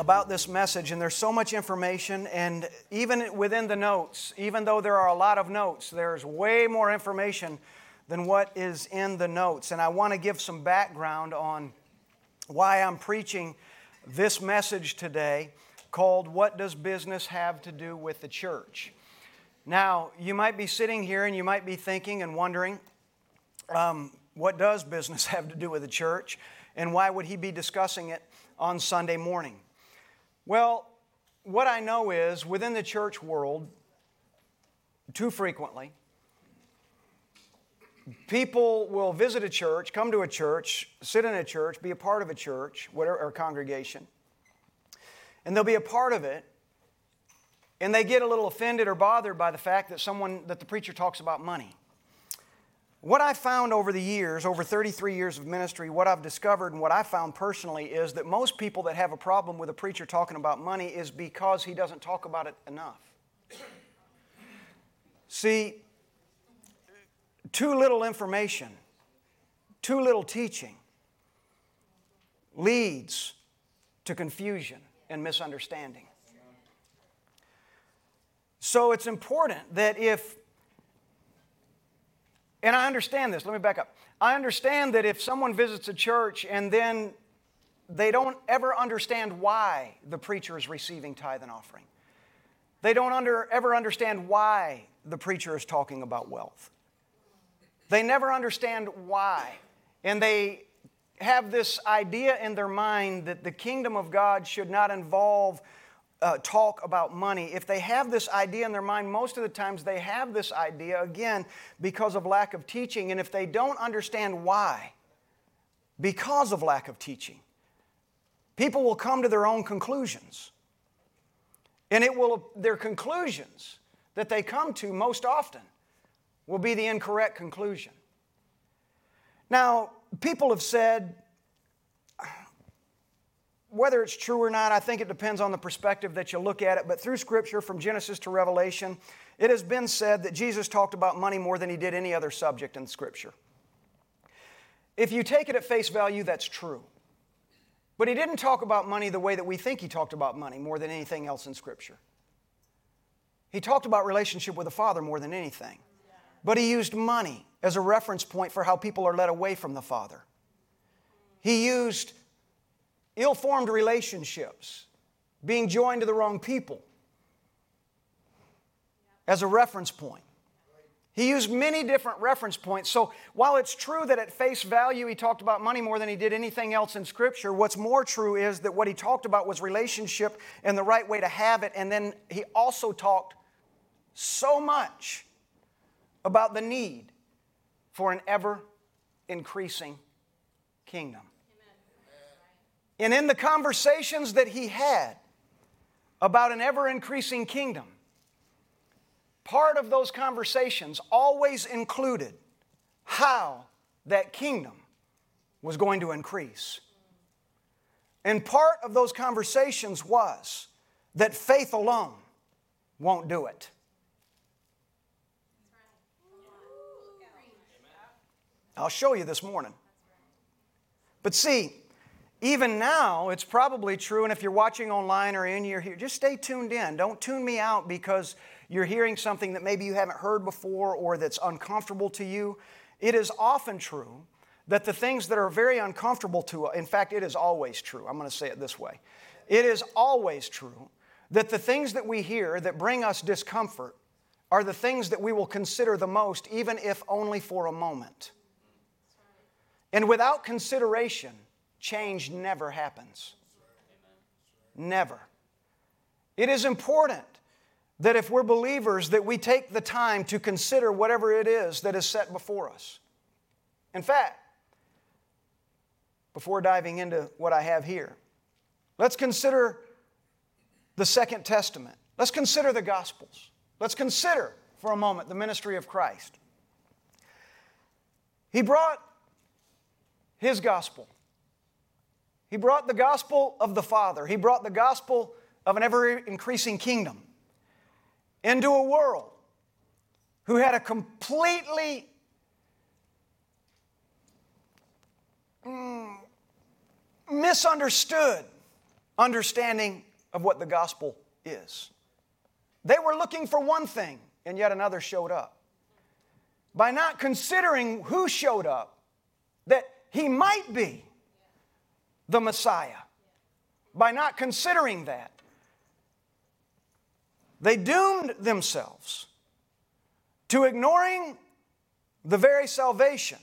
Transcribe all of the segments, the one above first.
about this message, and there's so much information, and even within the notes, even though there are a lot of notes, there's way more information than what is in the notes. And I want to give some background on why I'm preaching this message today called, What Does Business Have to Do with the Church? Now, you might be sitting here and you might be thinking and wondering, what does business have to do with the church? And why would he be discussing it on Sunday morning? Well, what I know is, within the church world, too frequently, people will visit a church, come to a church, sit in a church, be a part of a church, whatever, or congregation, and they'll be a part of it, and they get a little offended or bothered by the fact that that the preacher talks about money. What I found over the years, over 33 years of ministry, what I've discovered and what I found personally is that most people that have a problem with a preacher talking about money is because he doesn't talk about it enough. See, too little information, too little teaching leads to confusion and misunderstanding. So it's important that and I understand this, let me back up. I understand that if someone visits a church and then they don't ever understand why the preacher is receiving tithe and offering, they don't ever understand why the preacher is talking about wealth. They never understand why. And they have this idea in their mind that the kingdom of God should not involve talk about money. If they have this idea in their mind, most of the times they have this idea, again, because of lack of teaching. And if they don't understand why, because of lack of teaching, people will come to their own conclusions. And their conclusions that they come to most often will be the incorrect conclusion. Now, people have said, whether it's true or not, I think it depends on the perspective that you look at it, but through Scripture, from Genesis to Revelation, it has been said that Jesus talked about money more than he did any other subject in Scripture. If you take it at face value, that's true. But he didn't talk about money the way that we think he talked about money more than anything else in Scripture. He talked about relationship with the Father more than anything. But he used money as a reference point for how people are led away from the Father. He used ill-formed relationships, being joined to the wrong people, as a reference point. He used many different reference points. So while it's true that at face value he talked about money more than he did anything else in Scripture, what's more true is that what he talked about was relationship and the right way to have it. And then he also talked so much about the need for an ever-increasing kingdom. And in the conversations that he had about an ever-increasing kingdom, part of those conversations always included how that kingdom was going to increase. And part of those conversations was that faith alone won't do it. I'll show you this morning. But see, even now, it's probably true, and if you're watching online or in here, just stay tuned in. Don't tune me out because you're hearing something that maybe you haven't heard before or that's uncomfortable to you. It is often true that the things that are very uncomfortable to us, in fact, it is always true. I'm going to say it this way. It is always true that the things that we hear that bring us discomfort are the things that we will consider the most, even if only for a moment. And without consideration, change never happens. Never. It is important that if we're believers that we take the time to consider whatever it is that is set before us. In fact, before diving into what I have here, let's consider the Second Testament. Let's consider the Gospels. Let's consider for a moment the ministry of Christ. He brought His gospel. He brought the gospel of the Father. He brought the gospel of an ever-increasing kingdom into a world who had a completely misunderstood understanding of what the gospel is. They were looking for one thing, and yet another showed up. By not considering who showed up, that he might be the Messiah. By not considering that, they doomed themselves to ignoring the very salvation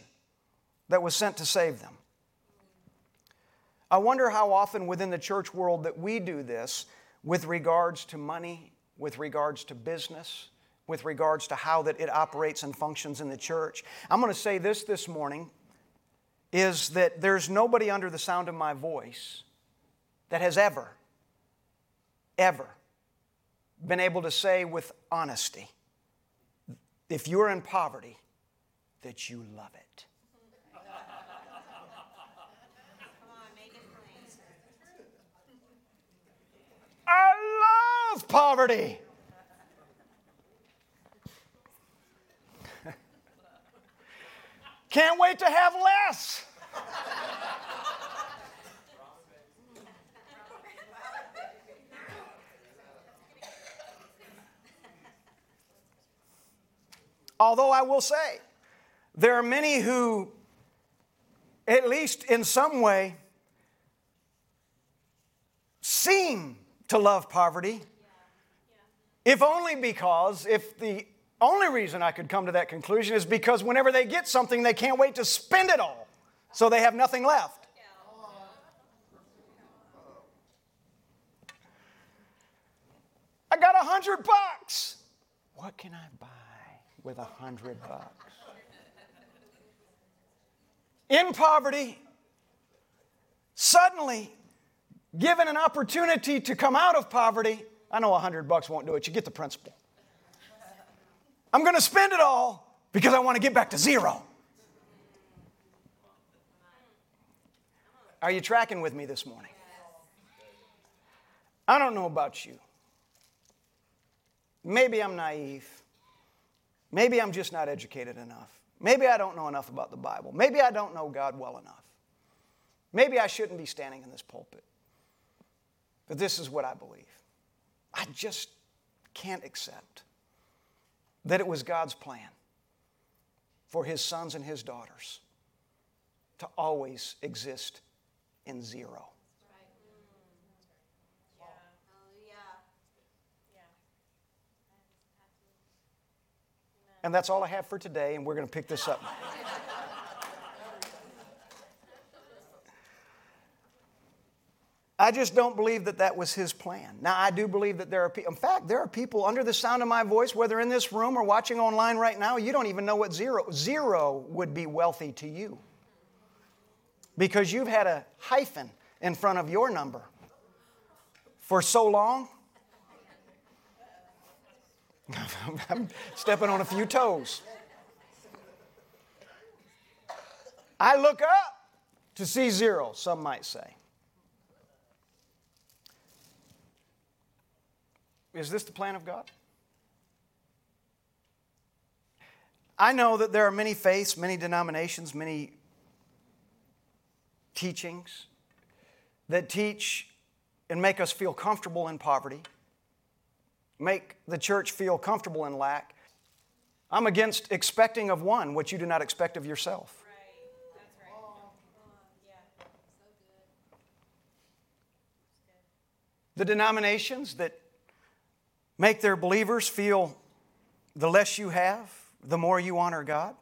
that was sent to save them. I wonder how often within the church world that we do this with regards to money, with regards to business, with regards to how that it operates and functions in the church. I'm going to say this morning, is that there's nobody under the sound of my voice that has ever been able to say with honesty, if you're in poverty, that you love it. I love poverty. Can't wait to have less. Although I will say, there are many who, at least in some way, seem to love poverty, if only because, if the only reason I could come to that conclusion is because whenever they get something, they can't wait to spend it all, so they have nothing left. I got $100. What can I buy with $100? In poverty, suddenly given an opportunity to come out of poverty, I know $100 won't do it. You get the principle. I'm going to spend it all because I want to get back to zero. Are you tracking with me this morning? I don't know about you. Maybe I'm naive. Maybe I'm just not educated enough. Maybe I don't know enough about the Bible. Maybe I don't know God well enough. Maybe I shouldn't be standing in this pulpit. But this is what I believe. I just can't accept that it was God's plan for His sons and His daughters to always exist in zero. And that's all I have for today, and we're going to pick this up. I just don't believe that that was His plan. Now, I do believe that there are people, in fact, there are people under the sound of my voice, whether in this room or watching online right now, you don't even know what zero would be wealthy to you. Because you've had a hyphen in front of your number for so long. I'm stepping on a few toes. I look up to see zero, some might say. Is this the plan of God? I know that there are many faiths, many denominations, many teachings that teach and make us feel comfortable in poverty, make the church feel comfortable in lack. I'm against expecting of one what you do not expect of yourself. Right. That's right. Yeah. So good. The denominations that make their believers feel the less you have, the more you honor God.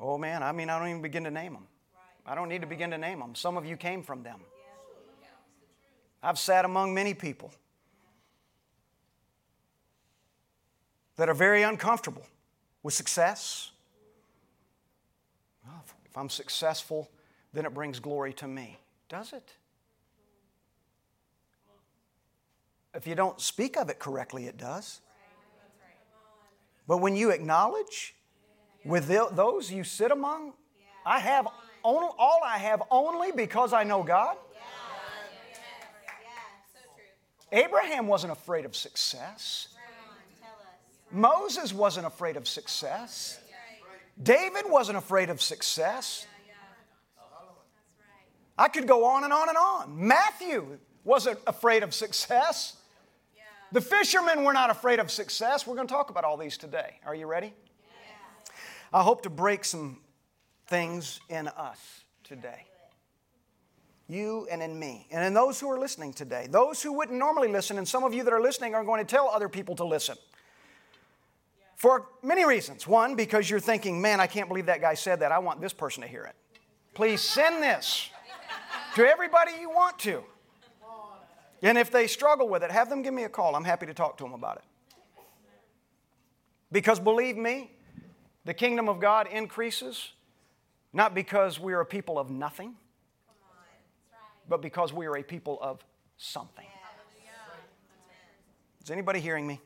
Oh man, I mean, I don't even begin to name them. Right. I don't need to begin to name them. Some of you came from them. Yeah. I've sat among many people that are very uncomfortable with success. Well, if I'm successful, then it brings glory to me. Does it? If you don't speak of it correctly, it does. But when you acknowledge with those you sit among, I have all I have only because I know God. Abraham wasn't afraid of success. Moses wasn't afraid of success. David wasn't afraid of success. I could go on and on and on. Matthew wasn't afraid of success. Yeah. The fishermen were not afraid of success. We're going to talk about all these today. Are you ready? Yeah. I hope to break some things in us today. You and in me. And in those who are listening today. Those who wouldn't normally listen, and some of you that are listening are going to tell other people to listen. For many reasons. One, because you're thinking, man, I can't believe that guy said that. I want this person to hear it. Please send this to everybody you want to. And if they struggle with it, have them give me a call. I'm happy to talk to them about it. Because believe me, the kingdom of God increases, not because we are a people of nothing, but because we are a people of something. Is anybody hearing me?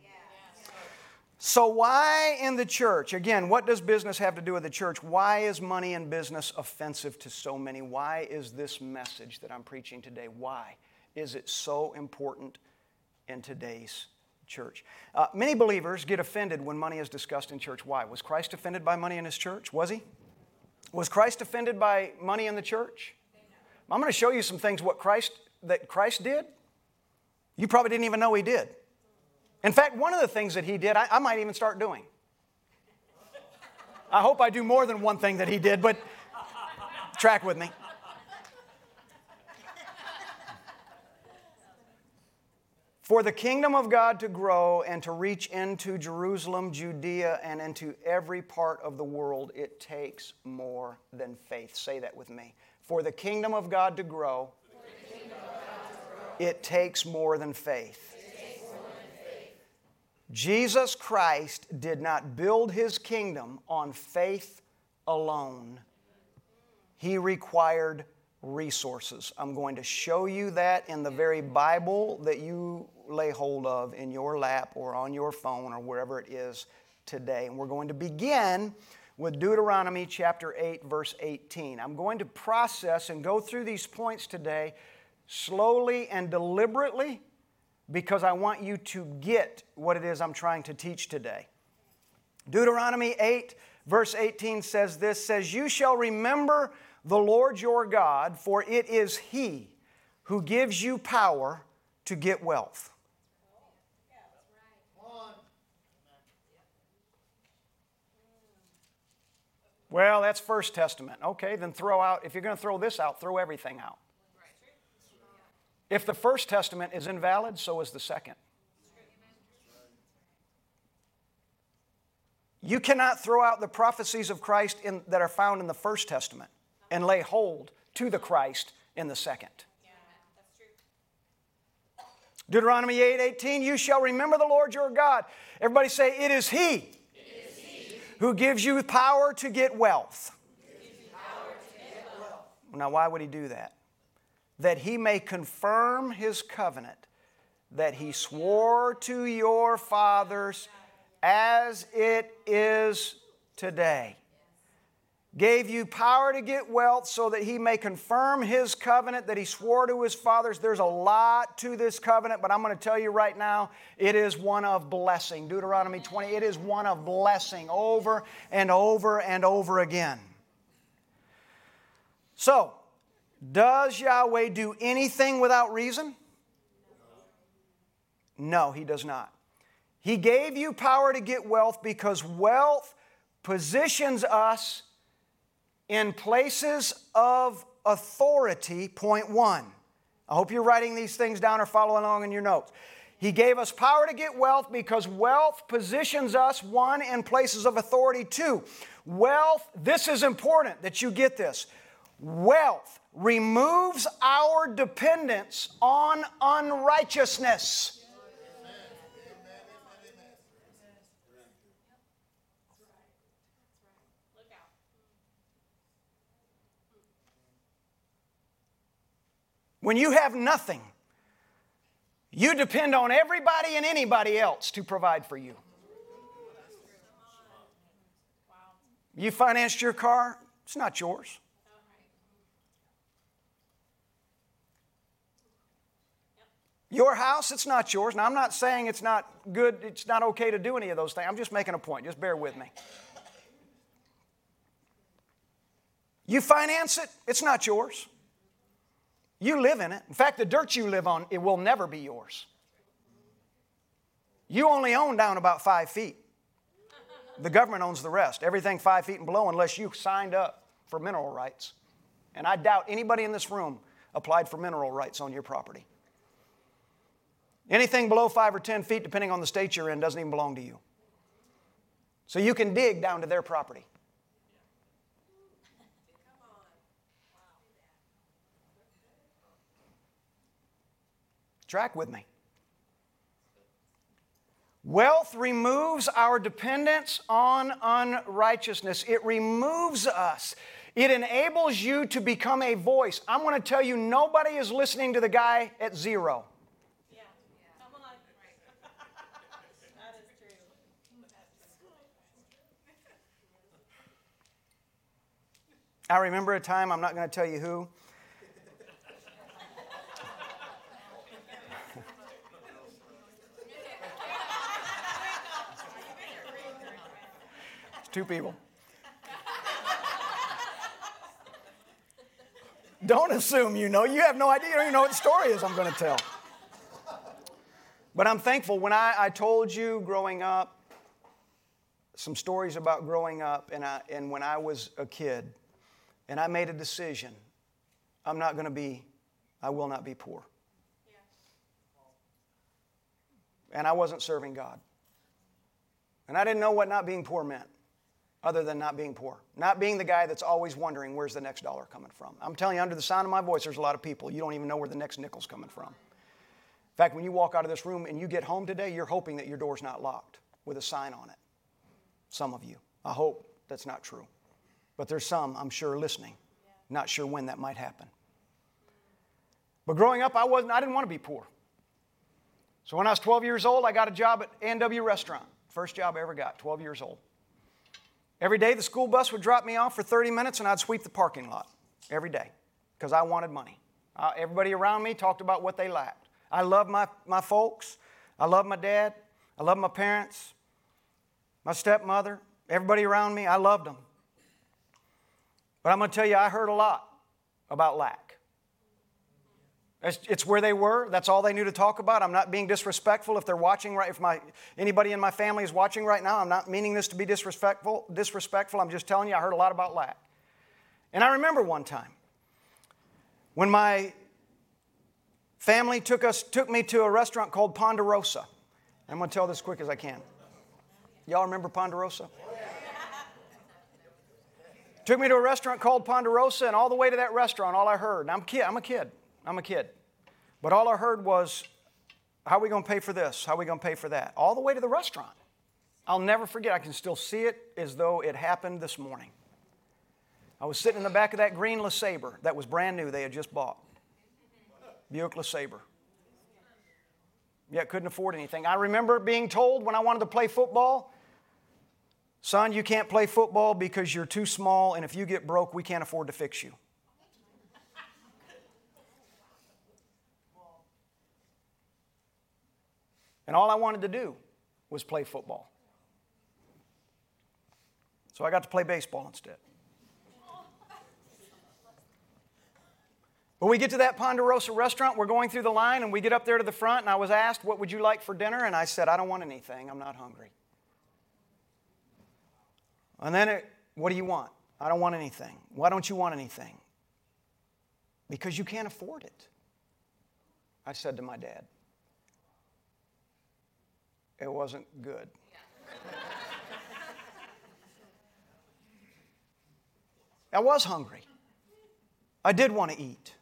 So why in the church? Again, what does business have to do with the church? Why is money and business offensive to so many? Why is this message that I'm preaching today, why is it so important in today's church? Many believers get offended when money is discussed in church. Why? Was Christ offended by money in His church? Was He? Was Christ offended by money in the church? I'm going to show you some things that Christ did. You probably didn't even know He did. In fact, one of the things that He did, I might even start doing. I hope I do more than one thing that He did, but track with me. For the kingdom of God to grow and to reach into Jerusalem, Judea, and into every part of the world, it takes more than faith. Say that with me. For the kingdom of God to grow, it takes more than faith. Jesus Christ did not build His kingdom on faith alone. He required resources. I'm going to show you that in the very Bible that you lay hold of in your lap or on your phone or wherever it is today. And we're going to begin with Deuteronomy chapter 8, verse 18. I'm going to process and go through these points today slowly and deliberately, because I want you to get what it is I'm trying to teach today. Deuteronomy 8, verse 18 says this, says, "You shall remember the Lord your God, for it is He who gives you power to get wealth." Well, that's First Testament. Okay, then throw out, if you're going to throw this out, throw everything out. If the First Testament is invalid, so is the Second. You cannot throw out the prophecies of Christ that are found in the First Testament and lay hold to the Christ in the Second. Yeah, that's true. Deuteronomy 8:18, "You shall remember the Lord your God." Everybody say, "It is He, it is He who gives you power to get wealth." Now, why would He do that? "That He may confirm His covenant that He swore to your fathers as it is today. Gave you power to get wealth so that He may confirm His covenant that He swore to His fathers." There's a lot to this covenant, but I'm going to tell you right now, it is one of blessing. Deuteronomy 20, it is one of blessing over and over and over again. So, does Yahweh do anything without reason? No, He does not. He gave you power to get wealth because wealth positions us in places of authority, point one. I hope you're writing these things down or following along in your notes. He gave us power to get wealth because wealth positions us, one, in places of authority. Two, wealth, this is important that you get this, wealth removes our dependence on unrighteousness. When you have nothing, you depend on everybody and anybody else to provide for you. You financed your car, it's not yours. Your house, it's not yours. Now, I'm not saying it's not good, it's not okay to do any of those things. I'm just making a point. Just bear with me. You finance it, it's not yours. You live in it. In fact, the dirt you live on, it will never be yours. You only own down about 5 feet. The government owns the rest. Everything 5 feet and below, unless you signed up for mineral rights. And I doubt anybody in this room applied for mineral rights on your property. Anything below 5 or 10 feet, depending on the state you're in, doesn't even belong to you. So you can dig down to their property. Track with me. Wealth removes our dependence on unrighteousness. It removes us. It enables you to become a voice. I'm going to tell you, nobody is listening to the guy at zero. Yeah. Come on. That is true. I remember a time, I'm not going to tell you who. Two people. Don't assume you know. You have no idea. You don't even know what the story is I'm going to tell. But I'm thankful. When I told you growing up, some stories about growing up, and when I was a kid, and I made a decision, I will not be poor. And I wasn't serving God. And I didn't know what not being poor meant. Other than not being poor. Not being the guy that's always wondering, where's the next dollar coming from? I'm telling you, under the sound of my voice, there's a lot of people. You don't even know where the next nickel's coming from. In fact, when you walk out of this room and you get home today, you're hoping that your door's not locked with a sign on it. Some of you. I hope that's not true. But there's some, I'm sure, listening. Not sure when that might happen. But growing up, I didn't want to be poor. So when I was 12 years old, I got a job at A&W Restaurant. First job I ever got, 12 years old. Every day, the school bus would drop me off for 30 minutes, and I'd sweep the parking lot every day because I wanted money. Everybody around me talked about what they lacked. I loved my folks. I loved my dad. I loved my parents, my stepmother, everybody around me. I loved them. But I'm going to tell you, I heard a lot about lack. It's where they were. That's all they knew to talk about. I'm not being disrespectful. If they're watching right, anybody in my family is watching right now, I'm not meaning this to be disrespectful. I'm just telling you, I heard a lot about lack. And I remember one time when my family took me to a restaurant called Ponderosa. I'm going to tell this as quick as I can. Y'all remember Ponderosa? Took me to a restaurant called Ponderosa, and all the way to that restaurant, all I heard, and I'm a kid. But all I heard was, how are we going to pay for this? How are we going to pay for that? All the way to the restaurant. I'll never forget. I can still see it as though it happened this morning. I was sitting in the back of that green LeSabre that was brand new they had just bought. Buick LeSabre. Yeah, couldn't afford anything. I remember being told when I wanted to play football, son, you can't play football because you're too small, and if you get broke, we can't afford to fix you. And all I wanted to do was play football. So I got to play baseball instead. But we get to that Ponderosa restaurant. We're going through the line, and we get up there to the front, and I was asked, what would you like for dinner? And I said, I don't want anything. I'm not hungry. And then, what do you want? I don't want anything. Why don't you want anything? Because you can't afford it, I said to my dad. It wasn't good. I was hungry. I did want to eat.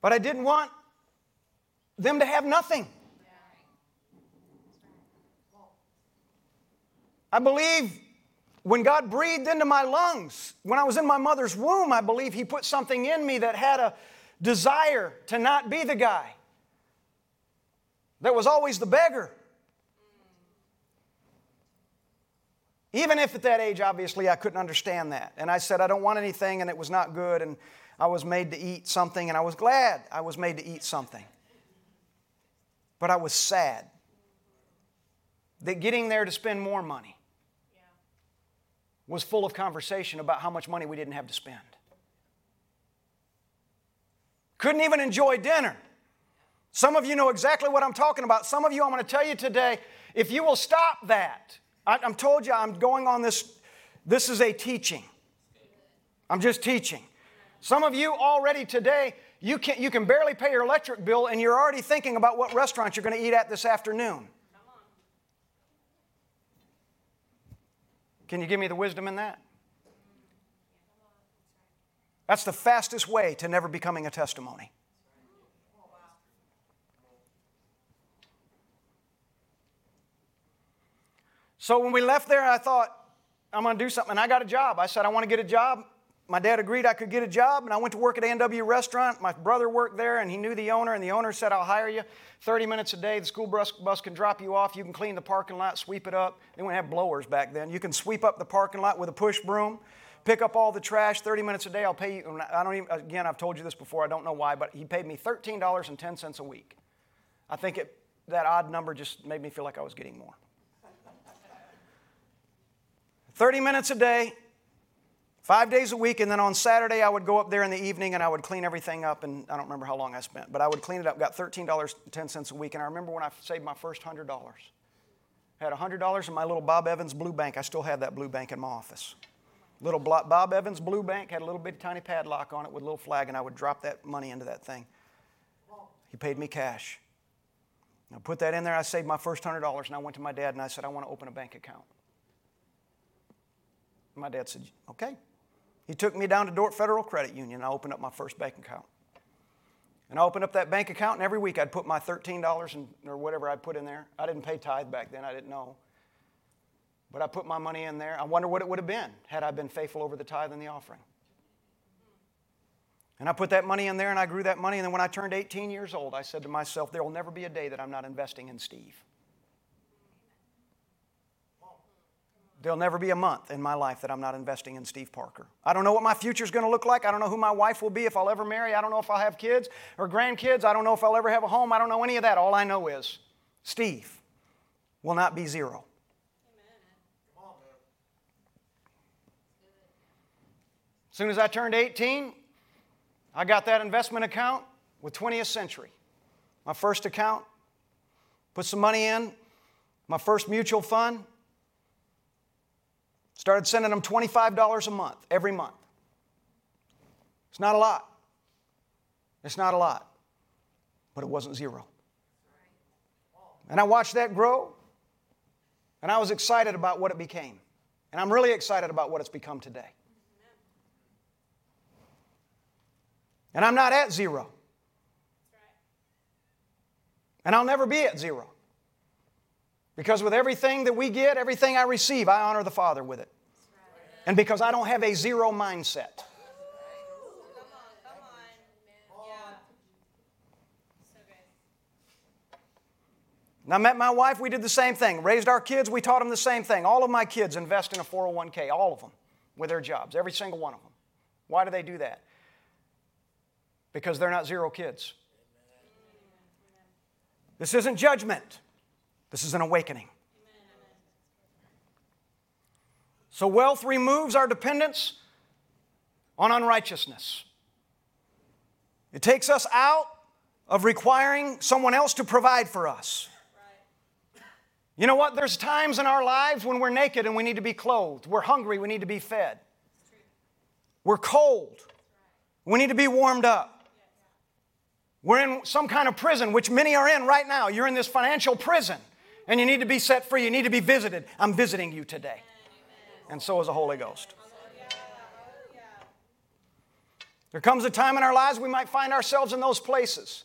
But I didn't want them to have nothing. I believe when God breathed into my lungs, when I was in my mother's womb, I believe He put something in me that had a desire to not be the guy that was always the beggar. Even if at that age, obviously, I couldn't understand that. And I said, I don't want anything, and it was not good, and I was made to eat something, and I was glad I was made to eat something. But I was sad that getting there to spend more money was full of conversation about how much money we didn't have to spend. Couldn't even enjoy dinner. Some of you know exactly what I'm talking about. Some of you, I'm going to tell you today, if you will stop that. I'm told you I'm going on this. This is a teaching. I'm just teaching. Some of you already today, you can barely pay your electric bill and you're already thinking about what restaurant you're going to eat at this afternoon. Can you give me the wisdom in that? That's the fastest way to never becoming a testimony. So when we left there, I thought, I'm going to do something. And I got a job. I said, I want to get a job. My dad agreed I could get a job, and I went to work at A&W Restaurant. My brother worked there, and he knew the owner, and the owner said, I'll hire you 30 minutes a day. The school bus can drop you off. You can clean the parking lot, sweep it up. They wouldn't have blowers back then. You can sweep up the parking lot with a push broom, pick up all the trash, 30 minutes a day. I'll pay you. I don't even, again, I've told you this before. I don't know why, but he paid me $13.10 a week. I think that odd number just made me feel like I was getting more. 30 minutes a day. 5 days a week, and then on Saturday I would go up there in the evening and I would clean everything up, and I don't remember how long I spent, but I would clean it up, got $13.10 a week, and I remember when I saved my first $100. I had $100 in my little Bob Evans blue bank. I still have that blue bank in my office. Little Bob Evans blue bank had a little bitty tiny padlock on it with a little flag, and I would drop that money into that thing. He paid me cash. I put that in there, I saved my first $100, and I went to my dad and I said, I want to open a bank account. My dad said, okay. He took me down to Dort Federal Credit Union, and I opened up my first bank account. And I opened up that bank account, and every week I'd put my $13 or whatever I'd put in there. I didn't pay tithe back then. I didn't know. But I put my money in there. I wonder what it would have been had I been faithful over the tithe and the offering. And I put that money in there, and I grew that money. And then when I turned 18 years old, I said to myself, there will never be a day that I'm not investing in Steve. There'll never be a month in my life that I'm not investing in Steve Parker. I don't know what my future's going to look like. I don't know who my wife will be, if I'll ever marry. I don't know if I'll have kids or grandkids. I don't know if I'll ever have a home. I don't know any of that. All I know is Steve will not be zero. Amen. As soon as I turned 18, I got that investment account with 20th Century. My first account, put some money in, my first mutual fund. Started sending them $25 a month, every month. It's not a lot. It's not a lot. But it wasn't zero. And I watched that grow, and I was excited about what it became. And I'm really excited about what it's become today. And I'm not at zero. And I'll never be at zero. Because with everything that we get, everything I receive, I honor the Father with it. And because I don't have a zero mindset. Come on, come on. Yeah. So good. And I met my wife, we did the same thing. Raised our kids, we taught them the same thing. All of my kids invest in a 401k, all of them, with their jobs, every single one of them. Why do they do that? Because they're not zero kids. This isn't judgment. This is an awakening. So wealth removes our dependence on unrighteousness. It takes us out of requiring someone else to provide for us. You know what? There's times in our lives when we're naked and we need to be clothed. We're hungry. We need to be fed. We're cold. We need to be warmed up. We're in some kind of prison, which many are in right now. You're in this financial prison. And you need to be set free. You need to be visited. I'm visiting you today. And so is the Holy Ghost. There comes a time in our lives we might find ourselves in those places.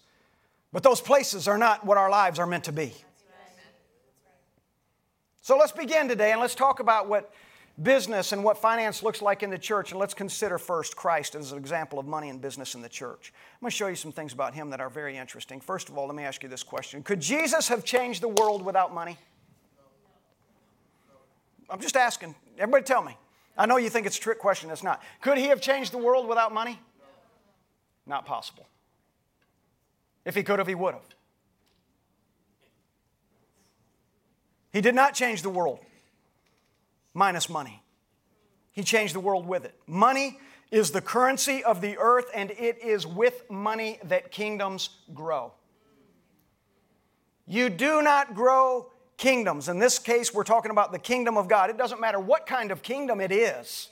But those places are not what our lives are meant to be. So let's begin today and let's talk about what business and what finance looks like in the church. And let's consider first Christ as an example of money and business in the church. I'm going to show you some things about him that are very interesting. First of all, let me ask you this question. Could Jesus have changed the world without money? I'm just asking. Everybody tell me. I know you think it's a trick question. It's not. Could he have changed the world without money? Not possible. If he could have, he would have. He did not change the world minus money. He changed the world with it. Money is the currency of the earth, and it is with money that kingdoms grow. You do not grow kingdoms. In this case, we're talking about the kingdom of God. It doesn't matter what kind of kingdom it is.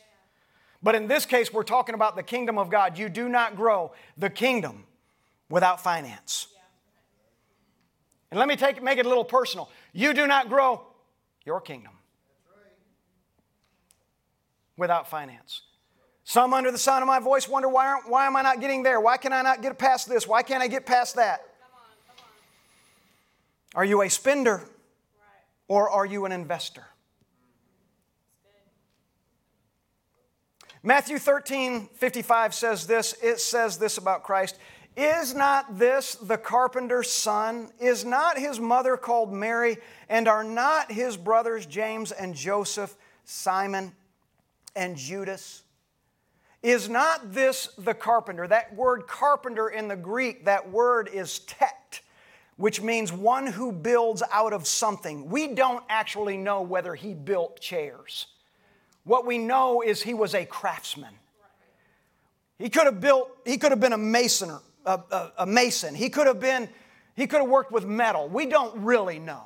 But in this case, we're talking about the kingdom of God. You do not grow the kingdom without finance. And let me make it a little personal. You do not grow your kingdom without finance. Some under the sound of my voice wonder, why am I not getting there? Why can I not get past this? Why can't I get past that? Come on. Are you a spender or are you an investor? Matthew 13:55 says this. It says this about Christ. Is not this the carpenter's son? Is not his mother called Mary? And are not his brothers James and Joseph, Simon and Judas? Is not this the carpenter? That word carpenter in the Greek, that word is tect, which means one who builds out of something. We don't actually know whether he built chairs. What we know is he was a craftsman. He could have been a mason. He could have worked with metal. We don't really know.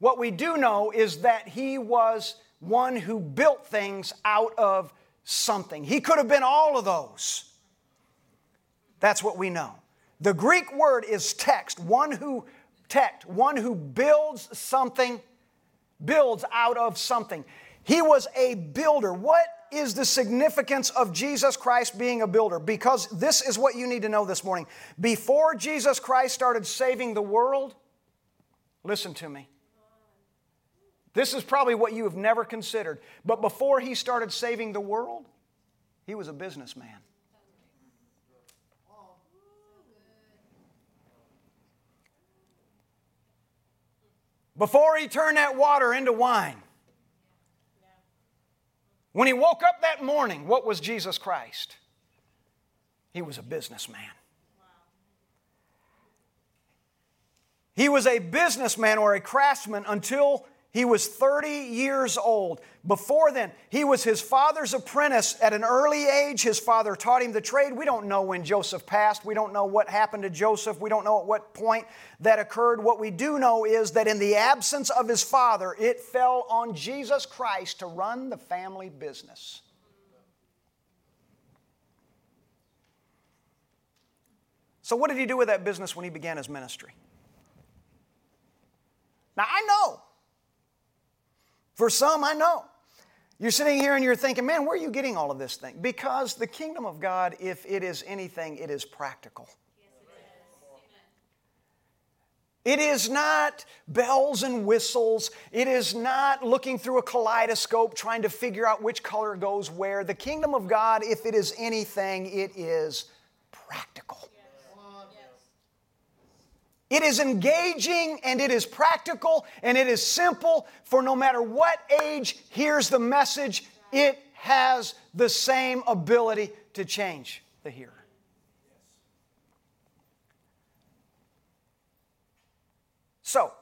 What we do know is that he was one who built things out of something. He could have been all of those. That's what we know. The Greek word is text, one who builds something, builds out of something. He was a builder. What is the significance of Jesus Christ being a builder? Because this is what you need to know this morning. Before Jesus Christ started saving the world, listen to me. This is probably what you have never considered. But before he started saving the world, he was a businessman. Before he turned that water into wine, when he woke up that morning, what was Jesus Christ? He was a businessman. He was a businessman or a craftsman until he was 30 years old. Before then, he was his father's apprentice at an early age. His father taught him the trade. We don't know when Joseph passed. We don't know what happened to Joseph. We don't know at what point that occurred. What we do know is that in the absence of his father, it fell on Jesus Christ to run the family business. So what did he do with that business when he began his ministry? Now, I know. For some, I know. You're sitting here and you're thinking, man, where are you getting all of this thing? Because the kingdom of God, if it is anything, it is practical. Yes, it is. It is not bells and whistles. It is not looking through a kaleidoscope trying to figure out which color goes where. The kingdom of God, if it is anything, it is practical. It is engaging, and it is practical, and it is simple, for no matter what age hears the message, it has the same ability to change the hearer. So,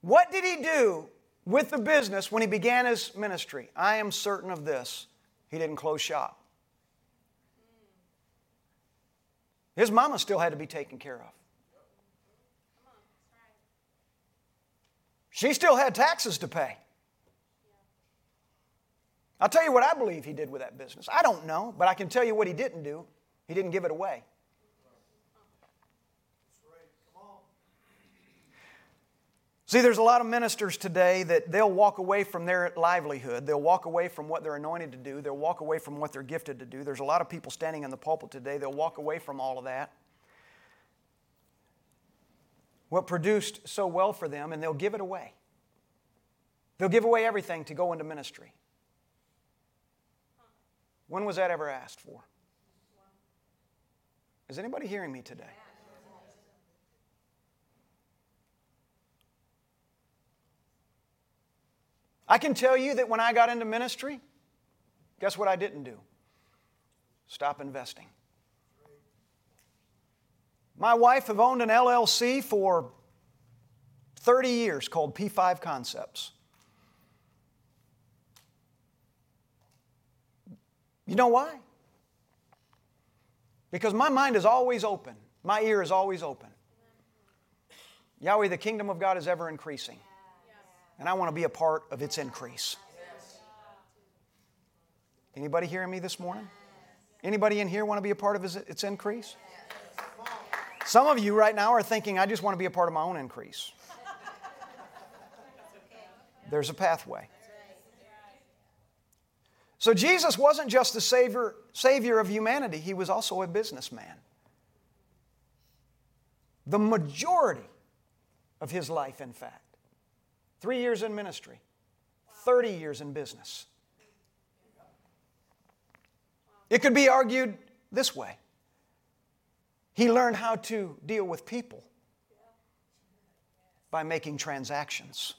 what did he do with the business when he began his ministry? I am certain of this. He didn't close shop. His mama still had to be taken care of. She still had taxes to pay. I'll tell you what I believe he did with that business. I don't know, but I can tell you what he didn't do. He didn't give it away. See, there's a lot of ministers today that they'll walk away from their livelihood. They'll walk away from what they're anointed to do. They'll walk away from what they're gifted to do. There's a lot of people standing in the pulpit today. They'll walk away from all of that. What produced so well for them, and they'll give it away. They'll give away everything to go into ministry. When was that ever asked for? Is anybody hearing me today? I can tell you that when I got into ministry, guess what I didn't do? Stop investing. My wife have owned an LLC for 30 years called P5 Concepts. You know why? Because my mind is always open. My ear is always open. Yahweh, the kingdom of God is ever increasing. And I want to be a part of its increase. Anybody hearing me this morning? Anybody in here want to be a part of its increase? Some of you right now are thinking, I just want to be a part of my own increase. There's a pathway. So Jesus wasn't just the savior of humanity. He was also a businessman. The majority of his life, in fact. 3 years in ministry. 30 years in business. It could be argued this way. He learned how to deal with people by making transactions.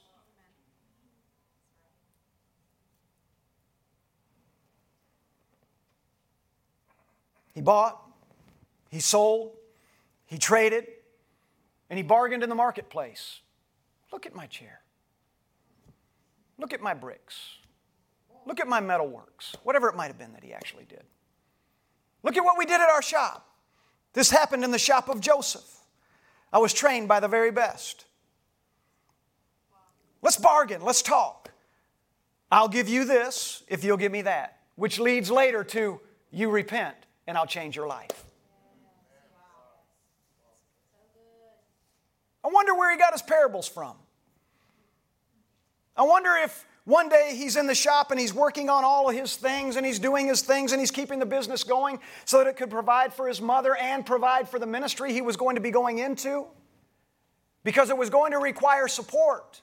He bought, he sold, he traded, and he bargained in the marketplace. Look at my chair. Look at my bricks. Look at my metalworks, whatever it might have been that he actually did. Look at what we did at our shop. This happened in the shop of Joseph. I was trained by the very best. Let's bargain. Let's talk. I'll give you this if you'll give me that, which leads later to you repent. And I'll change your life. I wonder where he got his parables from. I wonder if one day he's in the shop and he's working on all of his things and he's doing his things and he's keeping the business going so that it could provide for his mother and provide for the ministry he was going to be going into, because it was going to require support.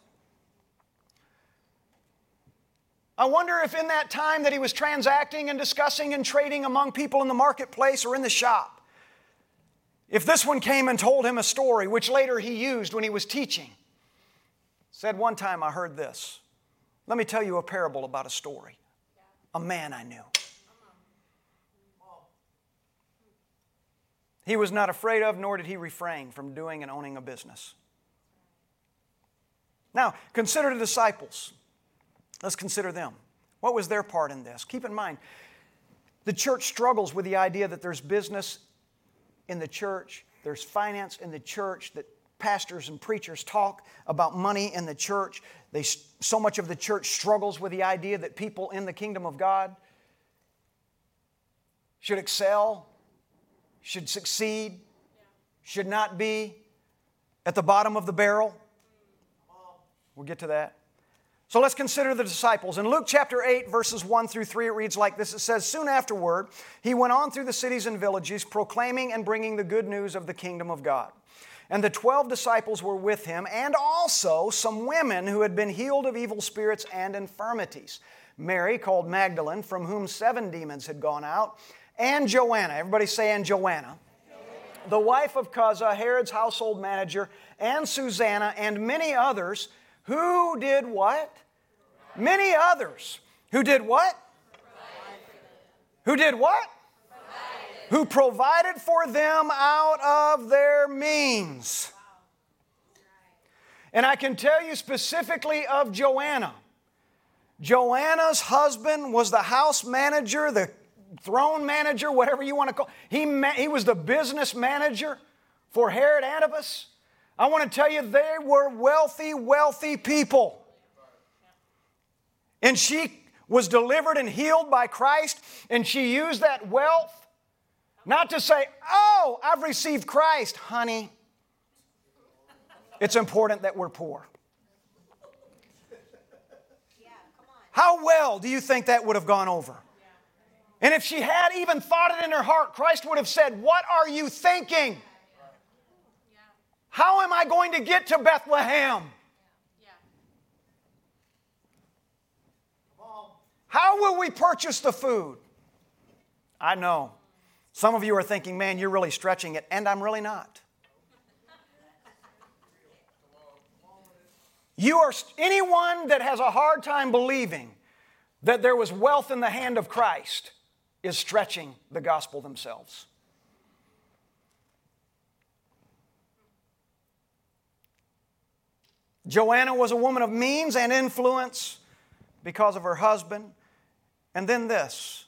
I wonder if in that time that he was transacting and discussing and trading among people in the marketplace or in the shop, if this one came and told him a story, which later he used when he was teaching. Said one time, I heard this. Let me tell you a parable about a story. A man I knew. He was not afraid of, nor did he refrain from doing and owning a business. Now, consider the disciples. Let's consider them. What was their part in this? Keep in mind, the church struggles with the idea that there's business in the church, there's finance in the church, that pastors and preachers talk about money in the church. So much of the church struggles with the idea that people in the kingdom of God should excel, should succeed, should not be at the bottom of the barrel. We'll get to that. So let's consider the disciples. In Luke chapter 8, verses 1 through 3, it reads like this. It says, soon afterward, he went on through the cities and villages, proclaiming and bringing the good news of the kingdom of God. And the 12 disciples were with him, and also some women who had been healed of evil spirits and infirmities. Mary, called Magdalene, from whom 7 demons had gone out, and Joanna. Everybody say, and Joanna. The wife of Cuzza, Herod's household manager, and Susanna, and many others who did what? Many others. Who did what? Provided. Who did what? Provided. Who provided for them out of their means. And I can tell you specifically of Joanna. Joanna's husband was the house manager, the throne manager, whatever you want to call it. He was the business manager for Herod Antipas. I want to tell you, they were wealthy, wealthy people. And she was delivered and healed by Christ, and she used that wealth not to say, oh, I've received Christ, honey. It's important that we're poor. How well do you think that would have gone over? And if she had even thought it in her heart, Christ would have said, what are you thinking? How am I going to get to Bethlehem? How will we purchase the food? I know. Some of you are thinking, man, you're really stretching it, and I'm really not. Anyone that has a hard time believing that there was wealth in the hand of Christ is stretching the gospel themselves. Joanna was a woman of means and influence because of her husband. And then this.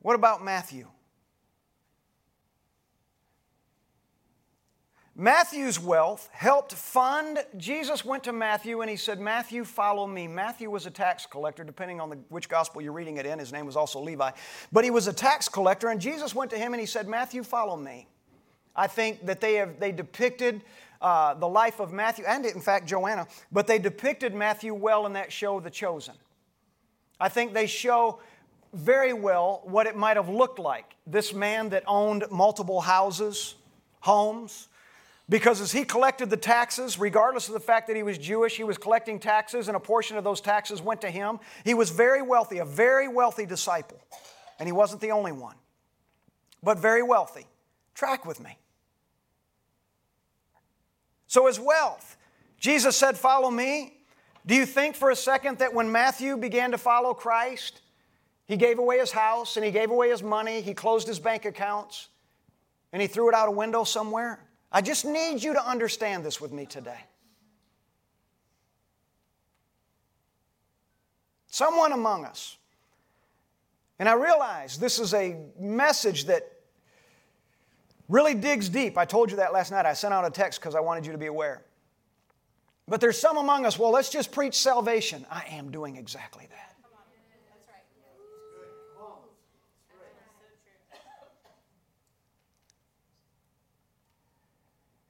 What about Matthew? Matthew's wealth helped fund. Jesus went to Matthew and he said, Matthew, follow me. Matthew was a tax collector, depending on which gospel you're reading it in. His name was also Levi. But he was a tax collector, and Jesus went to him and he said, Matthew, follow me. I think that they depicted the life of Matthew, and in fact Joanna, but they depicted Matthew well in that show, The Chosen. I think they show very well what it might have looked like. This man that owned multiple houses, homes, because as he collected the taxes, regardless of the fact that he was Jewish, he was collecting taxes, and a portion of those taxes went to him. He was very wealthy, a very wealthy disciple. And he wasn't the only one, but very wealthy. Track with me. So his wealth, Jesus said, follow me. Do you think for a second that when Matthew began to follow Christ, he gave away his house and he gave away his money, he closed his bank accounts, and he threw it out a window somewhere? I just need you to understand this with me today. Someone among us, and I realize this is a message that really digs deep. I told you that last night. I sent out a text because I wanted you to be aware. But there's some among us, well, let's just preach salvation. I am doing exactly that.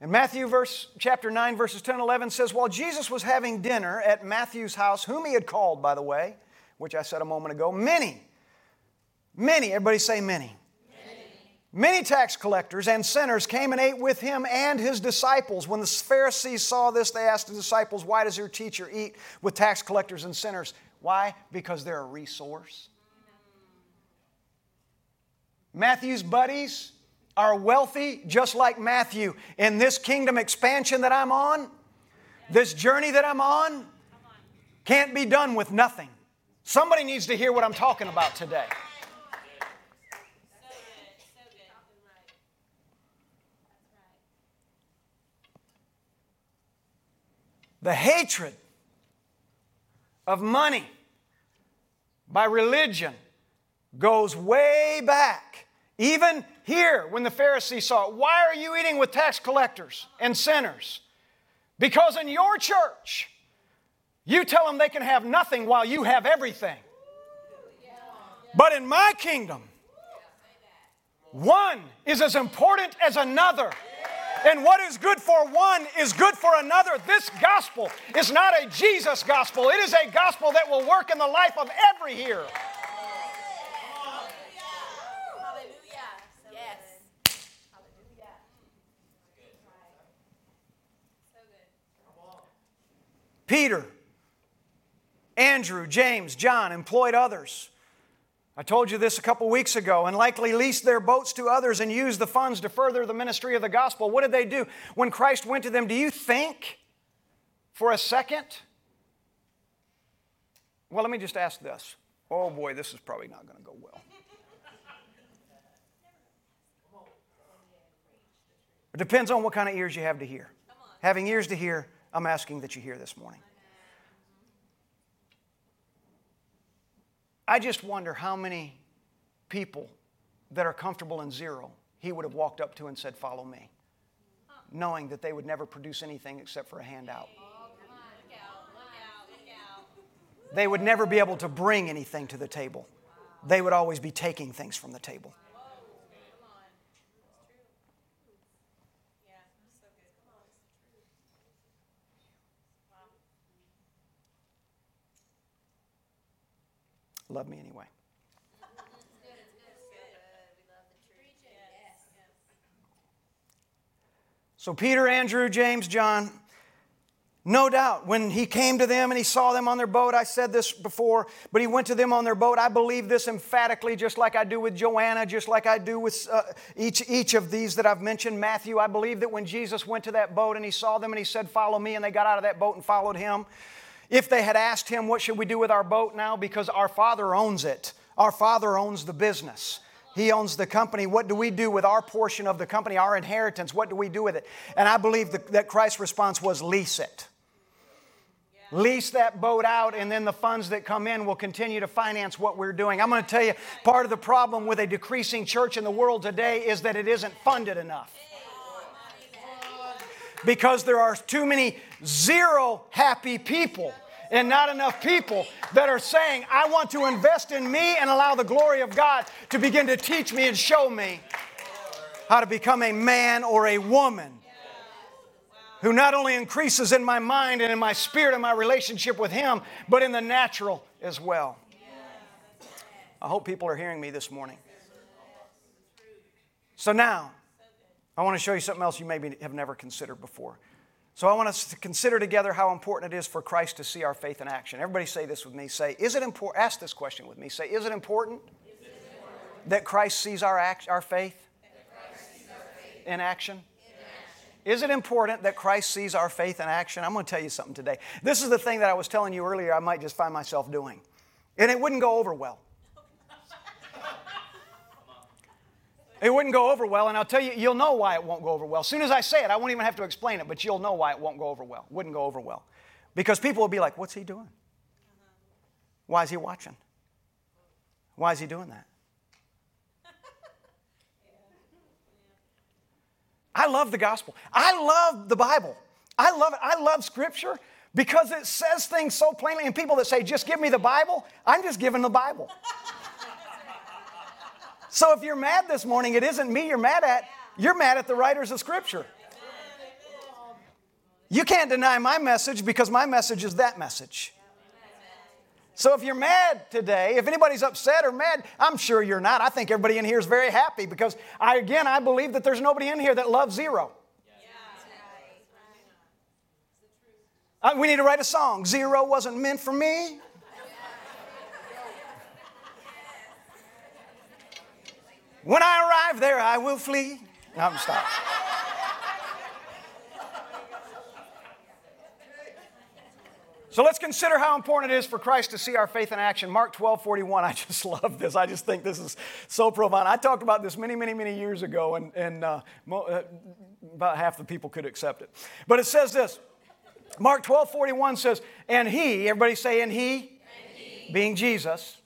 And Matthew chapter 9, verses 10 and 11 says, while Jesus was having dinner at Matthew's house, whom he had called, by the way, which I said a moment ago, many, everybody say many. Many tax collectors and sinners came and ate with him and his disciples. When the Pharisees saw this, they asked the disciples, why does your teacher eat with tax collectors and sinners? Why? Because they're a resource. Matthew's buddies are wealthy just like Matthew. In this kingdom expansion that I'm on, this journey that I'm on, can't be done with nothing. Somebody needs to hear what I'm talking about today. The hatred of money by religion goes way back. Even here, when the Pharisees saw it, why are you eating with tax collectors and sinners? Because in your church, you tell them they can have nothing while you have everything. But in my kingdom, one is as important as another. And what is good for one is good for another. This gospel is not a Jesus gospel. It is a gospel that will work in the life of every hearer. Peter, Andrew, James, John employed others. I told you this a couple weeks ago, and likely leased their boats to others and used the funds to further the ministry of the gospel. What did they do? When Christ went to them, do you think for a second? Well, let me just ask this. Oh boy, this is probably not going to go well. It depends on what kind of ears you have to hear. Having ears to hear, I'm asking that you hear this morning. I just wonder how many people that are comfortable in zero he would have walked up to and said, follow me, knowing that they would never produce anything except for a handout. They would never be able to bring anything to the table. They would always be taking things from the table. Love me anyway. So Peter, Andrew, James, John, no doubt when he came to them and he saw them on their boat, I said this before, but he went to them on their boat. I believe this emphatically, just like I do with Joanna, just like I do with each of these that I've mentioned. Matthew, I believe that when Jesus went to that boat and he saw them and he said, follow me, and they got out of that boat and followed him. If they had asked him, what should we do with our boat now? Because our Father owns it. Our Father owns the business. He owns the company. What do we do with our portion of the company, our inheritance? What do we do with it? And I believe that Christ's response was lease it. Lease that boat out, and then the funds that come in will continue to finance what we're doing. I'm going to tell you, part of the problem with a decreasing church in the world today is that it isn't funded enough. because there are too many zero happy people and not enough people that are saying, I want to invest in me and allow the glory of God to begin to teach me and show me how to become a man or a woman who not only increases in my mind and in my spirit and my relationship with Him, but in the natural as well. I hope people are hearing me this morning. So now, I want to show you something else you maybe have never considered before. So I want us to consider together how important it is for Christ to see our faith in action. Everybody say this with me. Say, is it important? Ask this question with me. Say, is it important that Christ sees our faith in action? Is it important that Christ sees our faith in action? I'm going to tell you something today. This is the thing that I was telling you earlier I might just find myself doing. And it wouldn't go over well. It wouldn't go over well, and I'll tell you, you'll know why it won't go over well. As soon as I say it, I won't even have to explain it, but you'll know why it won't go over well. Wouldn't go over well. Because people will be like, what's he doing? Why is he watching? Why is he doing that? I love the gospel. I love the Bible. I love it. I love Scripture because it says things so plainly. And people that say, just give me the Bible, I'm just giving the Bible. So if you're mad this morning, it isn't me you're mad at. You're mad at the writers of Scripture. You can't deny my message because my message is that message. So if you're mad today, if anybody's upset or mad, I'm sure you're not. I think everybody in here is very happy because, I believe that there's nobody in here that loves zero. We need to write a song. Zero wasn't meant for me. When I arrive there, I will flee. No, I'm stopped. So let's consider how important it is for Christ to see our faith in action. Mark 12:41. I just love this. I just think this is so profound. I talked about this many, many, many years ago, and about half the people could accept it. But it says this. Mark 12:41 says, and he, everybody say, and he, being Jesus.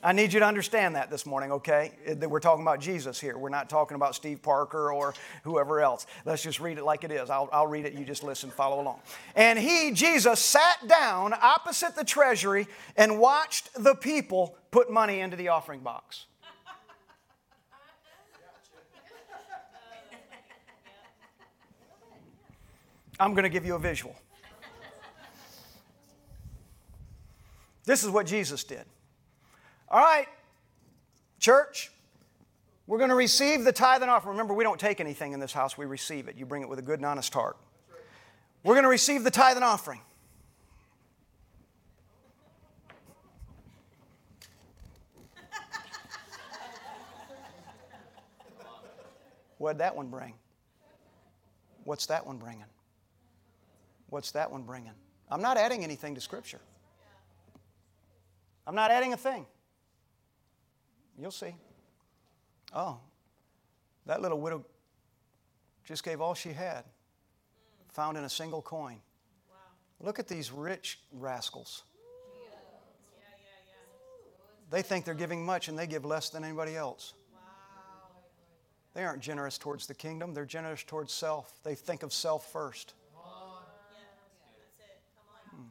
I need you to understand that this morning, okay? We're talking about Jesus here. We're not talking about Steve Parker or whoever else. Let's just read it like it is. I'll read it. You just listen, follow along. And he, Jesus, sat down opposite the treasury and watched the people put money into the offering box. I'm going to give you a visual. This is what Jesus did. All right, church, we're going to receive the tithe and offering. Remember, we don't take anything in this house. We receive it. You bring it with a good and honest heart. Right. We're going to receive the tithe and offering. What'd that one bring? What's that one bringing? What's that one bringing? I'm not adding anything to Scripture. I'm not adding a thing. You'll see. Oh, that little widow just gave all she had, found in a single coin. Wow. Look at these rich rascals. Yeah. Yeah, yeah, yeah. They think they're giving much and they give less than anybody else. Wow. They aren't generous towards the kingdom. They're generous towards self. They think of self first. Come on. Yeah, that's it. Come on.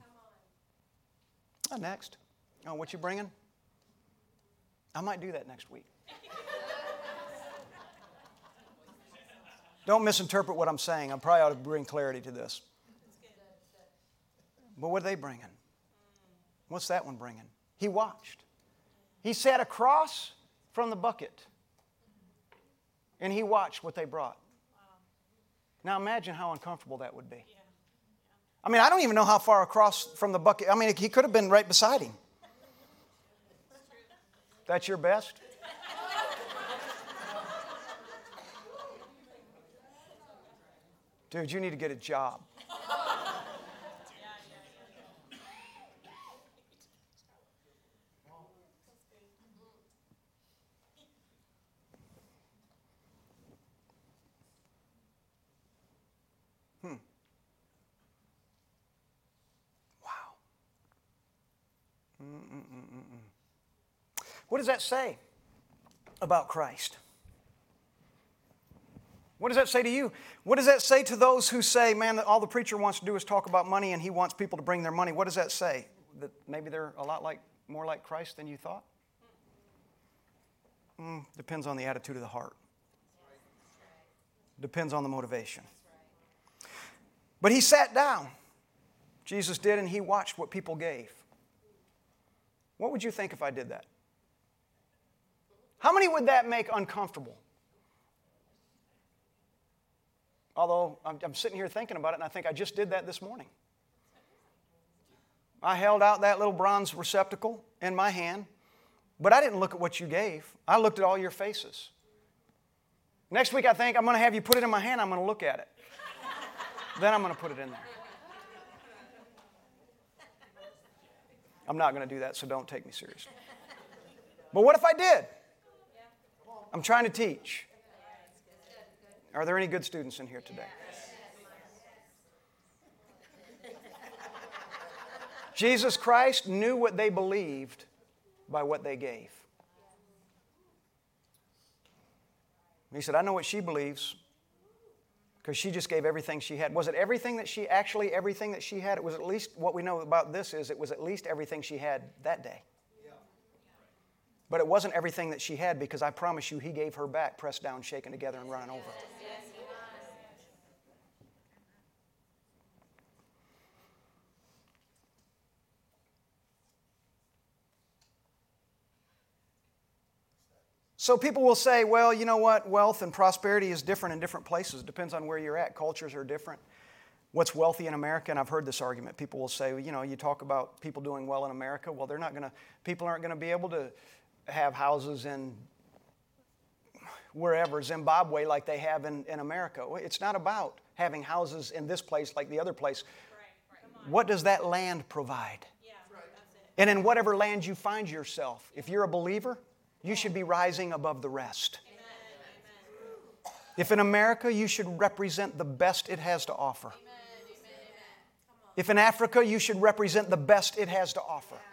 Come on. Next. Oh, what you bringing? I might do that next week. Don't misinterpret what I'm saying. I probably ought to bring clarity to this. But what are they bringing? What's that one bringing? He watched. He sat across from the bucket, and he watched what they brought. Now imagine how uncomfortable that would be. I mean, I don't even know how far across from the bucket. I mean, he could have been right beside him. That's your best? Dude, you need to get a job. Wow. What does that say about Christ? What does that say to you? What does that say to those who say, man, all the preacher wants to do is talk about money and he wants people to bring their money? What does that say? That maybe they're a lot more like Christ than you thought? Depends on the attitude of the heart. Depends on the motivation. But he sat down. Jesus did, and he watched what people gave. What would you think if I did that? How many would that make uncomfortable? Although I'm sitting here thinking about it, and I think I just did that this morning. I held out that little bronze receptacle in my hand, but I didn't look at what you gave. I looked at all your faces. Next week, I think I'm going to have you put it in my hand. I'm going to look at it. Then I'm going to put it in there. I'm not going to do that, so don't take me seriously. But what if I did? I'm trying to teach. Are there any good students in here today? Jesus Christ knew what they believed by what they gave. He said, I know what she believes because she just gave everything she had. Was it everything that she, actually everything that she had? It was at least, what we know about this is it was at least everything she had that day. But it wasn't everything that she had because I promise you he gave her back, pressed down, shaken together, and running over. So people will say, well, you know what? Wealth and prosperity is different in different places. It depends on where you're at. Cultures are different. What's wealthy in America? And I've heard this argument. People will say, well, you know, you talk about people doing well in America. Well, they're not going to, people aren't going to be able to have houses in wherever, Zimbabwe, like they have in America. It's not about having houses in this place like the other place. Right. What does that land provide? Yeah, right. That's it. And in whatever land you find yourself, if you're a believer, you should be rising above the rest. Amen. Amen. If in America, you should represent the best it has to offer. Amen. If in Africa, you should represent the best it has to offer. Amen.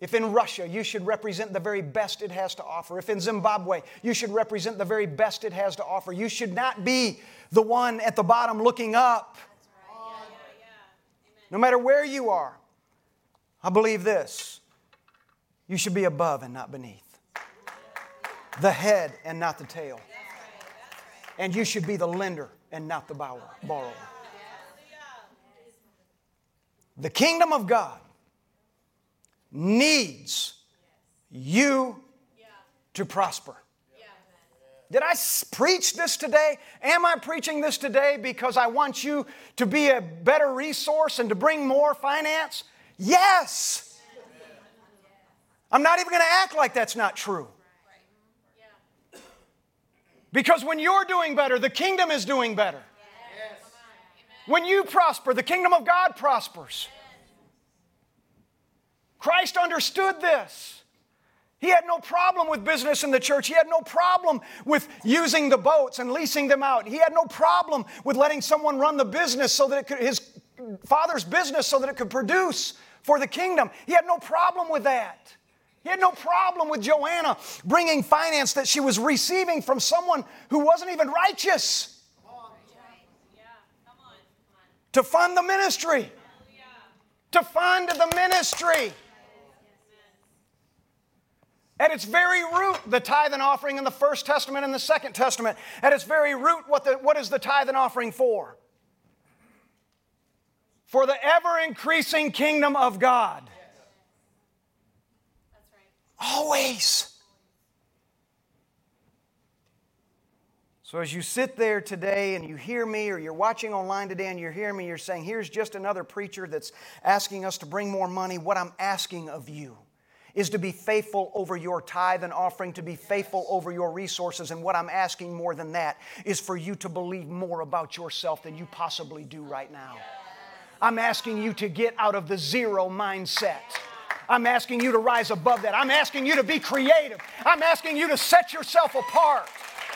If in Russia, you should represent the very best it has to offer. If in Zimbabwe, you should represent the very best it has to offer. You should not be the one at the bottom looking up. That's right. Yeah, yeah, yeah. No matter where you are, I believe this. You should be above and not beneath. The head and not the tail. And you should be the lender and not the borrower. The kingdom of God needs you to prosper. Did I preach this today? Am I preaching this today because I want you to be a better resource and to bring more finance? Yes. I'm not even going to act like that's not true. Because when you're doing better, the kingdom is doing better. Yes. When you prosper, the kingdom of God prospers. Christ understood this. He had no problem with business in the church. He had no problem with using the boats and leasing them out. He had no problem with letting someone run the business so that it could, his father's business, so that it could produce for the kingdom. He had no problem with that. He had no problem with Joanna bringing finance that she was receiving from someone who wasn't even righteous to fund the ministry. To fund the ministry. At its very root, the tithe and offering in the First Testament and the Second Testament. At its very root, what is the tithe and offering for? For the ever-increasing kingdom of God. Always. So as you sit there today and you hear me, or you're watching online today and you're hearing me, you're saying, here's just another preacher that's asking us to bring more money. What I'm asking of you is to be faithful over your tithe and offering, to be faithful over your resources. And what I'm asking more than that is for you to believe more about yourself than you possibly do right now. I'm asking you to get out of the zero mindset. I'm asking you to rise above that. I'm asking you to be creative. I'm asking you to set yourself apart.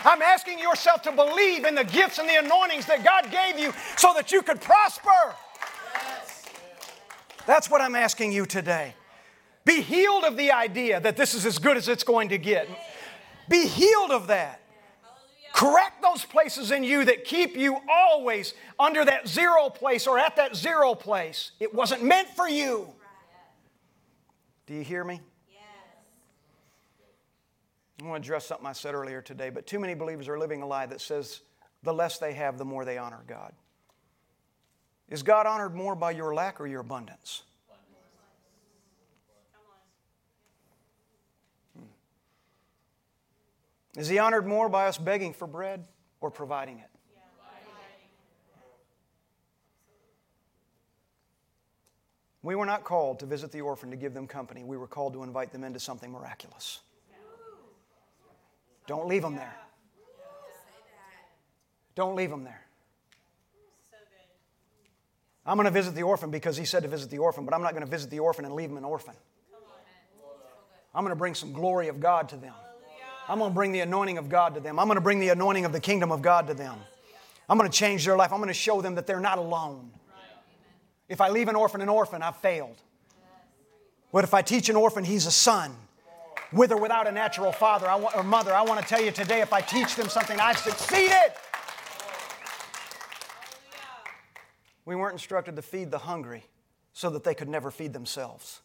I'm asking yourself to believe in the gifts and the anointings that God gave you so that you could prosper. Yes. That's what I'm asking you today. Be healed of the idea that this is as good as it's going to get. Be healed of that. Correct those places in you that keep you always under that zero place or at that zero place. It wasn't meant for you. Do you hear me? I want to address something I said earlier today, but too many believers are living a lie that says the less they have, the more they honor God. Is God honored more by your lack or your abundance? Is He honored more by us begging for bread or providing it? We were not called to visit the orphan to give them company. We were called to invite them into something miraculous. Don't leave them there. Don't leave them there. I'm going to visit the orphan because He said to visit the orphan, but I'm not going to visit the orphan and leave them an orphan. I'm going to bring some glory of God to them. I'm going to bring the anointing of God to them. I'm going to bring the anointing of the kingdom of God to them. I'm going to change their life. I'm going to show them that they're not alone. If I leave an orphan, I've failed. But if I teach an orphan, he's a son. With or without a natural father or mother, I want to tell you today, if I teach them something, I've succeeded. We weren't instructed to feed the hungry so that they could never feed themselves.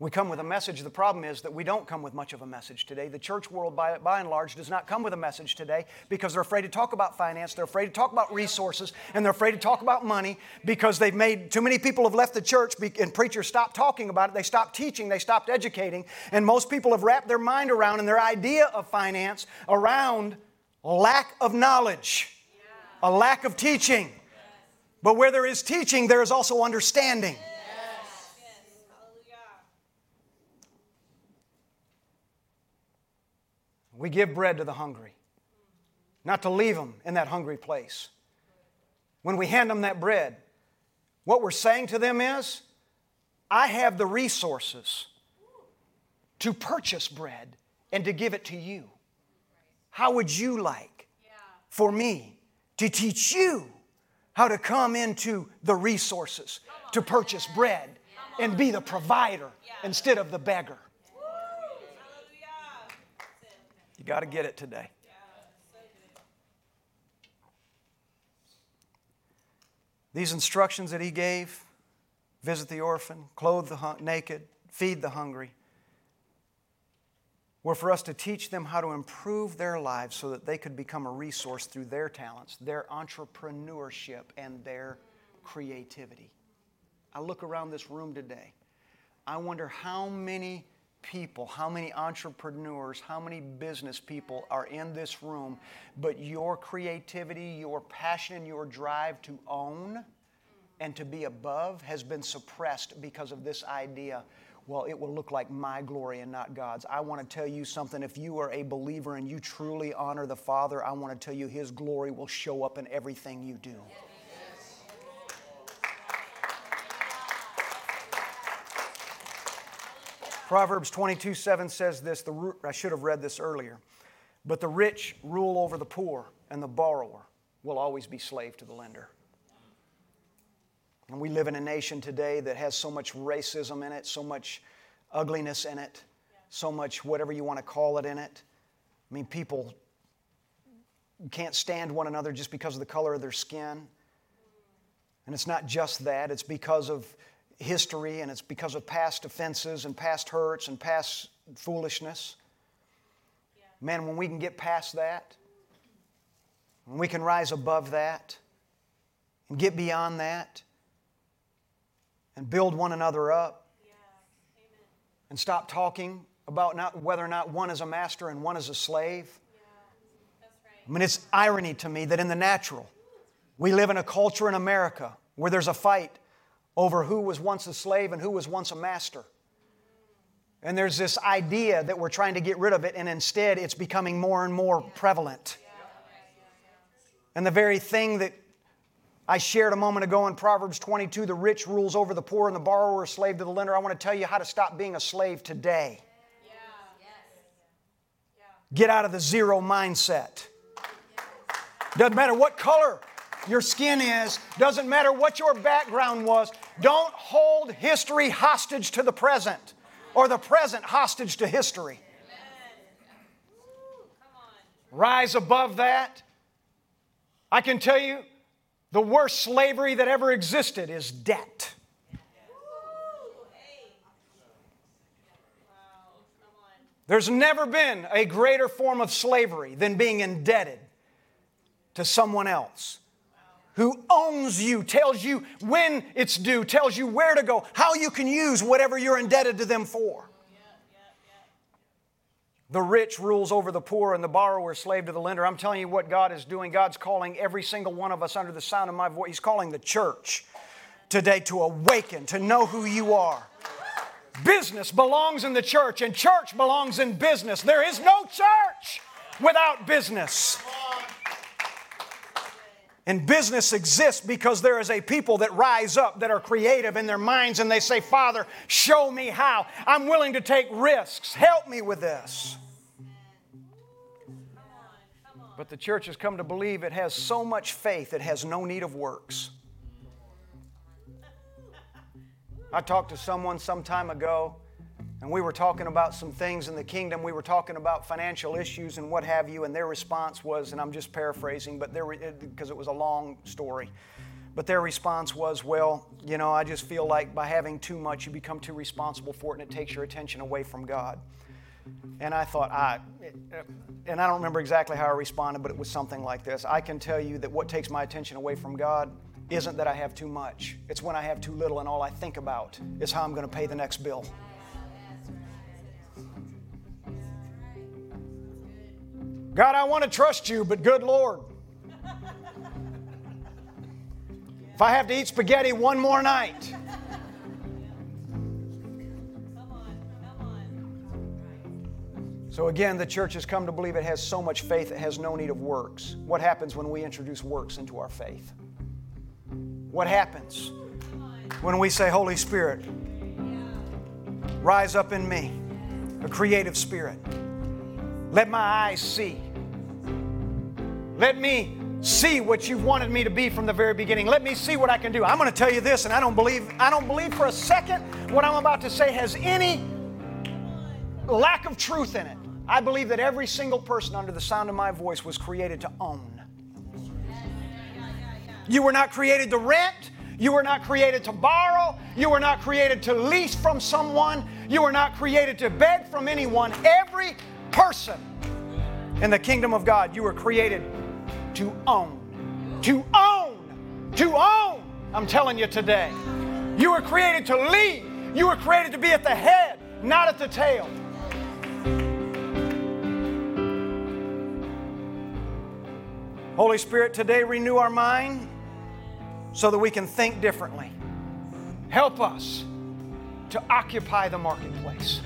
We come with a message. The problem is that we don't come with much of a message today. The church world, by and large, does not come with a message today because they're afraid to talk about finance, they're afraid to talk about resources, and they're afraid to talk about money because they've made too many people have left the church and preachers stopped talking about it. They stopped teaching, they stopped educating, and most people have wrapped their mind around and their idea of finance around lack of knowledge, a lack of teaching. But where there is teaching, there is also understanding. We give bread to the hungry, not to leave them in that hungry place. When we hand them that bread, what we're saying to them is, I have the resources to purchase bread and to give it to you. How would you like for me to teach you how to come into the resources to purchase bread and be the provider instead of the beggar? You got to get it today. These instructions that He gave, visit the orphan, clothe the naked, feed the hungry, were for us to teach them how to improve their lives so that they could become a resource through their talents, their entrepreneurship, and their creativity. I look around this room today. I wonder how many people, how many entrepreneurs, how many business people are in this room, but your creativity, your passion, and your drive to own and to be above has been suppressed because of this idea, well, it will look like my glory and not God's. I want to tell you something. If you are a believer and you truly honor the Father, I want to tell you His glory will show up in everything you do. Proverbs 22:7 says this, I should have read this earlier, but the rich rule over the poor, and the borrower will always be slave to the lender. And we live in a nation today that has so much racism in it, so much ugliness in it, so much whatever you want to call it in it. I mean, people can't stand one another just because of the color of their skin. And it's not just that, it's because of history, and it's because of past offenses and past hurts and past foolishness. Man, when we can get past that, when we can rise above that and get beyond that and build one another up and stop talking about not whether or not one is a master and one is a slave. I mean, it's irony to me that in the natural, we live in a culture in America where there's a fight over who was once a slave and who was once a master. And there's this idea that we're trying to get rid of it, and instead it's becoming more and more prevalent. And the very thing that I shared a moment ago in Proverbs 22, the rich rules over the poor and the borrower is slave to the lender. I want to tell you how to stop being a slave today. Get out of the zero mindset. Doesn't matter what color your skin is, doesn't matter what your background was. Don't hold history hostage to the present or the present hostage to history. rise above that. I can tell you, the worst slavery that ever existed is debt. There's never been a greater form of slavery than being indebted to someone else who owns you, tells you when it's due, tells you where to go, how you can use whatever you're indebted to them for. The rich rules over the poor and the borrower slave to the lender. I'm telling you what God is doing. God's calling every single one of us under the sound of my voice. He's calling the church today to awaken, to know who you are. Business belongs in the church, and church belongs in business. There is no church without business. And business exists because there is a people that rise up that are creative in their minds, and they say, Father, show me how. I'm willing to take risks. Help me with this. But the church has come to believe it has so much faith it has no need of works. I talked to someone some time ago, and we were talking about some things in the kingdom. We were talking about financial issues and what have you, and their response was, and I'm just paraphrasing, but because it was a long story, but their response was, well, you know, I just feel like by having too much, you become too responsible for it, and it takes your attention away from God. And I thought, and I don't remember exactly how I responded, but it was something like this. I can tell you that what takes my attention away from God isn't that I have too much. It's when I have too little, and all I think about is how I'm going to pay the next bill. God, I want to trust you, but good Lord. If I have to eat spaghetti one more night. So again, the church has come to believe it has so much faith it has no need of works. What happens when we introduce works into our faith? What happens when we say, Holy Spirit, rise up in me, a creative spirit. Let my eyes see. Let me see what you wanted me to be from the very beginning. Let me see what I can do. I'm going to tell you this, and I don't believe for a second what I'm about to say has any lack of truth in it. I believe that every single person under the sound of my voice was created to own. You were not created to rent. You were not created to borrow. You were not created to lease from someone. You were not created to beg from anyone. Every person in the kingdom of God, you were created to own. To own. To own. I'm telling you today. You were created to lead. You were created to be at the head, not at the tail. Holy Spirit, today renew our mind, so that we can think differently. Help us to occupy the marketplace.